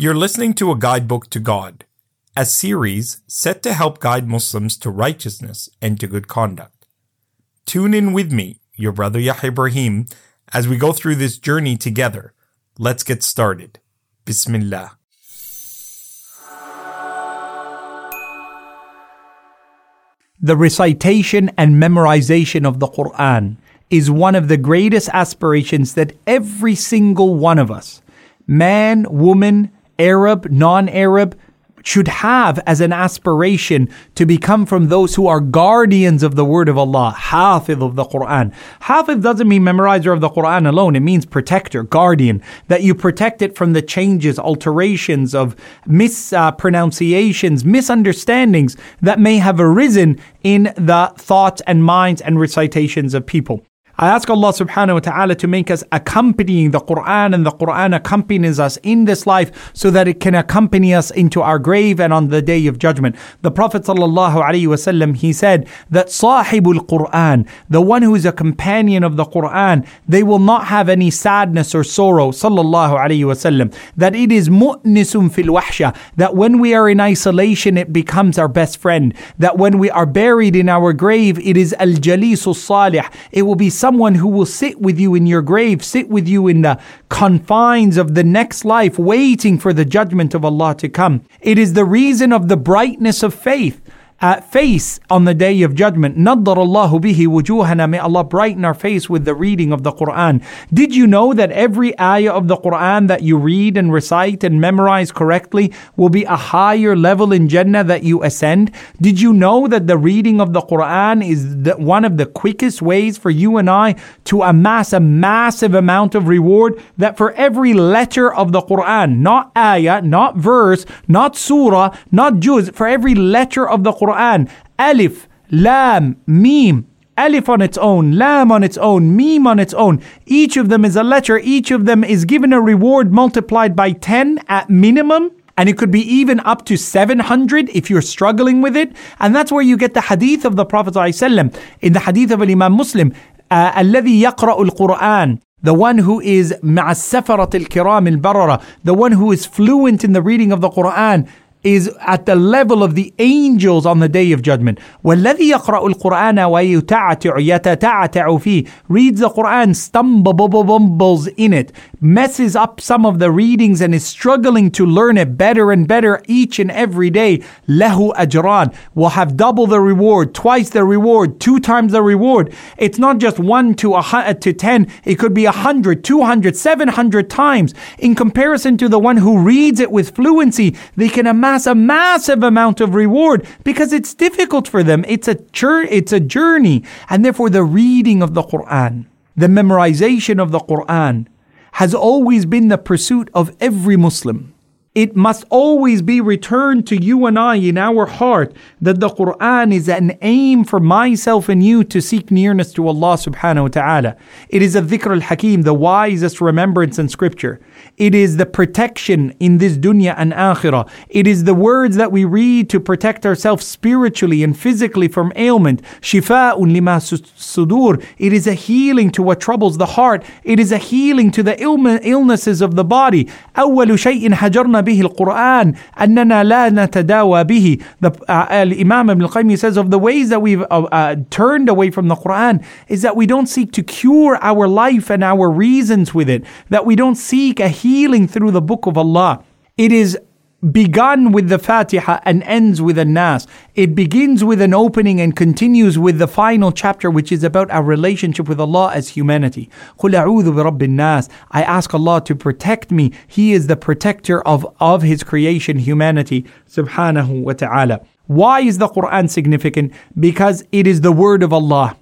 You're listening to A Guidebook to God, a series set to help guide Muslims to righteousness and to good conduct. Tune in with me, your brother Yahya Ibrahim, as we go through this journey together. Let's get started. Bismillah. The recitation and memorization of the Quran is one of the greatest aspirations that every single one of us, man, woman, Arab, non-Arab, should have as an aspiration to become from those who are guardians of the word of Allah, Hafiz of the Quran. Hafiz doesn't mean memorizer of the Quran alone. It means protector, guardian, that you protect it from the changes, alterations of mispronunciations, misunderstandings that may have arisen in the thoughts and minds and recitations of people. I ask Allah subhanahu wa ta'ala to make us accompanying the Quran, and the Quran accompanies us in this life so that it can accompany us into our grave and on the day of judgment. The Prophet sallallahu alaihi wasallam, he said that Sahibul Quran, the one who is a companion of the Quran, they will not have any sadness or sorrow, sallallahu alaihi wasallam. That it is mu'nisum fil wahsha, that when we are in isolation it becomes our best friend. That when we are buried in our grave it is al-jalisul salih, it will be someone who will sit with you in your grave, sit with you in the confines of the next life, waiting for the judgment of Allah to come. It is the reason of the brightness of face on the day of judgment. نَضَّرَ اللَّهُ بِهِ وُجُوهَنَا, may Allah brighten our face with the reading of the Quran. Did you know that every ayah of the Quran that you read and recite and memorize correctly will be a higher level in Jannah that you ascend? Did you know that the reading of the Quran is one of the quickest ways for you and I to amass a massive amount of reward? That for every letter of the Quran, not ayah, not verse, not surah, not juz, for every letter of the Quran, Alif, Lam, Mim, Alif on its own, Lam on its own, Mim on its own, each of them is a letter, each of them is given a reward multiplied by 10 at minimum, and it could be even up to 700 if you're struggling with it. And that's where you get the hadith of the Prophet ﷺ, in the hadith of Al-Imam Muslim, الَّذِي يَقْرَأُ الْقُرْآنِ, the one who is مَعَ السَّفَرَةِ الْكِرَامِ الْبَرَرَةِ, the one who is fluent in the reading of the Quran, is at the level of the angels on the day of judgment. وَالَّذِي يَقْرَأُ الْقُرْآنَ وَيُتَعْتِعُ يَتَتَعْتَعُ فِيهِ, reads the Qur'an, stumbles in it, messes up some of the readings and is struggling to learn it better and better each and every day. لَهُ أَجْرَانِ, will have double the reward, twice the reward, two times the reward. It's not just 1 to 10, it could be 100, 200, 700 times. In comparison to the one who reads it with fluency, they can imagine a massive amount of reward, because it's difficult for them. It's a journey. And therefore the reading of the Quran, the memorization of the Quran has always been the pursuit of every Muslim. It must always be returned to you and I in our heart that the Quran is an aim for myself and you to seek nearness to Allah subhanahu wa ta'ala. It is a dhikr al-hakim, the wisest remembrance in scripture. It is the protection in this dunya and akhirah. It is the words that we read to protect ourselves spiritually and physically from ailment. Shifa'un lima sudur. It is a healing to what troubles the heart. It is a healing to the illnesses of the body. أَوَّلُ شَيْءٍ حَجَرْنَا القرآن أننا لا نتداوى به. Al-Imam Ibn Qayyim says of the ways that we've turned away from the Quran is that we don't seek to cure our life and our reasons with it, that we don't seek a healing through the book of Allah. It is begun with the Fatiha and ends with An-Nas. It begins with an opening and continues with the final chapter, which is about our relationship with Allah as humanity. قُلْ أَعُوذُ بِرَبِّ النَّاسِ, I ask Allah to protect me. He is the protector of His creation, humanity, subhanahu wa ta'ala. Why is the Quran significant? Because it is the word of Allah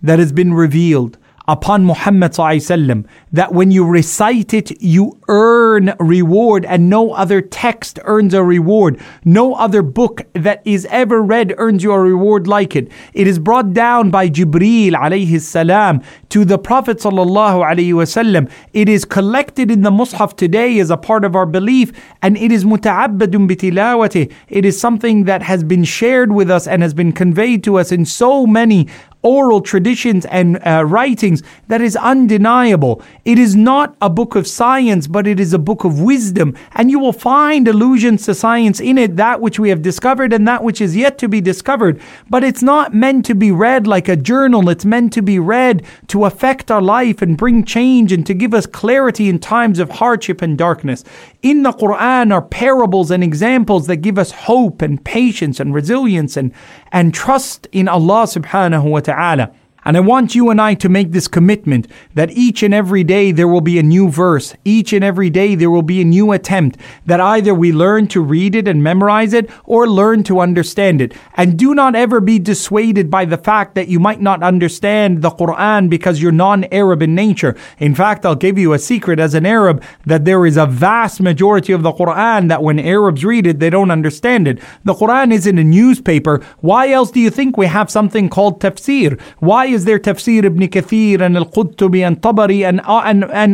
that has been revealed upon Muhammad ﷺ, that when you recite it, you earn reward, and no other text earns a reward. No other book that is ever read earns you a reward like it. It is brought down by Jibreel alayhi salam to the Prophet sallallahu alaihi wasallam. It is collected in the Mus'haf today as a part of our belief, and it is muta'abbadun bitilawati. It is something that has been shared with us and has been conveyed to us in so many oral traditions and writings that is undeniable. It is not a book of science, but it is a book of wisdom, and you will find allusions to science in it, that which we have discovered and that which is yet to be discovered. But it's not meant to be read like a journal. It's meant to be read to affect our life and bring change and to give us clarity in times of hardship and darkness. In the Quran are parables and examples that give us hope and patience and resilience and trust in Allah subhanahu wa ta'ala. And I want you and I to make this commitment that each and every day there will be a new verse. Each and every day there will be a new attempt, that either we learn to read it and memorize it or learn to understand it. And do not ever be dissuaded by the fact that you might not understand the Quran because you're non-Arab in nature. In fact, I'll give you a secret as an Arab, that there is a vast majority of the Quran that when Arabs read it, they don't understand it. The Quran isn't a newspaper. Why else do you think we have something called tafsir? Why is there tafsir Ibn Kathir and Al Qutubi and Tabari and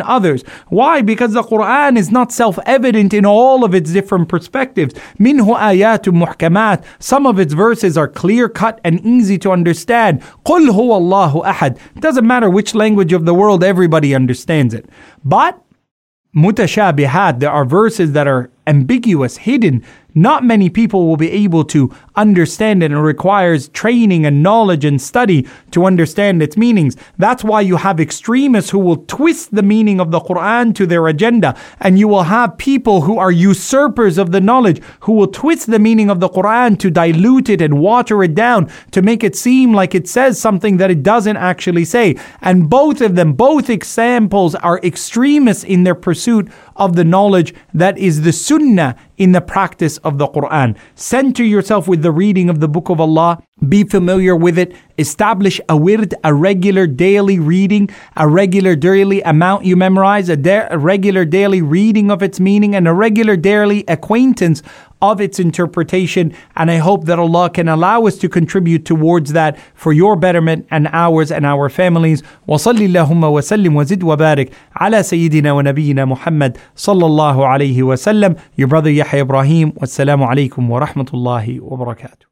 others? Why? Because the Quran is not self-evident in all of its different perspectives. Minhu ayatun muhkamat. Some of its verses are clear-cut and easy to understand. Qul huwa Allahu ahad. It doesn't matter which language of the world, everybody understands it. But mutashabihat, there are verses that are ambiguous, hidden. Not many people will be able to understand it, and requires training and knowledge and study to understand its meanings. That's why you have extremists who will twist the meaning of the Quran to their agenda, and you will have people who are usurpers of the knowledge, who will twist the meaning of the Quran to dilute it and water it down, to make it seem like it says something that it doesn't actually say. And both of them, both examples, are extremists in their pursuit of the knowledge that is the sunnah in the practice of the Quran. Center yourself with the reading of the Book of Allah. Be familiar with it. Establish a wird, a regular daily reading, a regular daily amount you memorize, a regular daily reading of its meaning, and a regular daily acquaintance of its interpretation. And I hope that Allah can allow us to contribute towards that for your betterment and ours and our families. وَصَلِّ اللَّهُمَّ وَسَلِّمْ وَزِدْ وَبَارِكْ عَلَى سَيِّدِنَا وَنَبِيِّنَا مُحَمَّدٍ صلى الله عليه وسلم. Your brother Yahya Ibrahim. Wassalamu alaikum wa rahmatullahi wa barakatuh.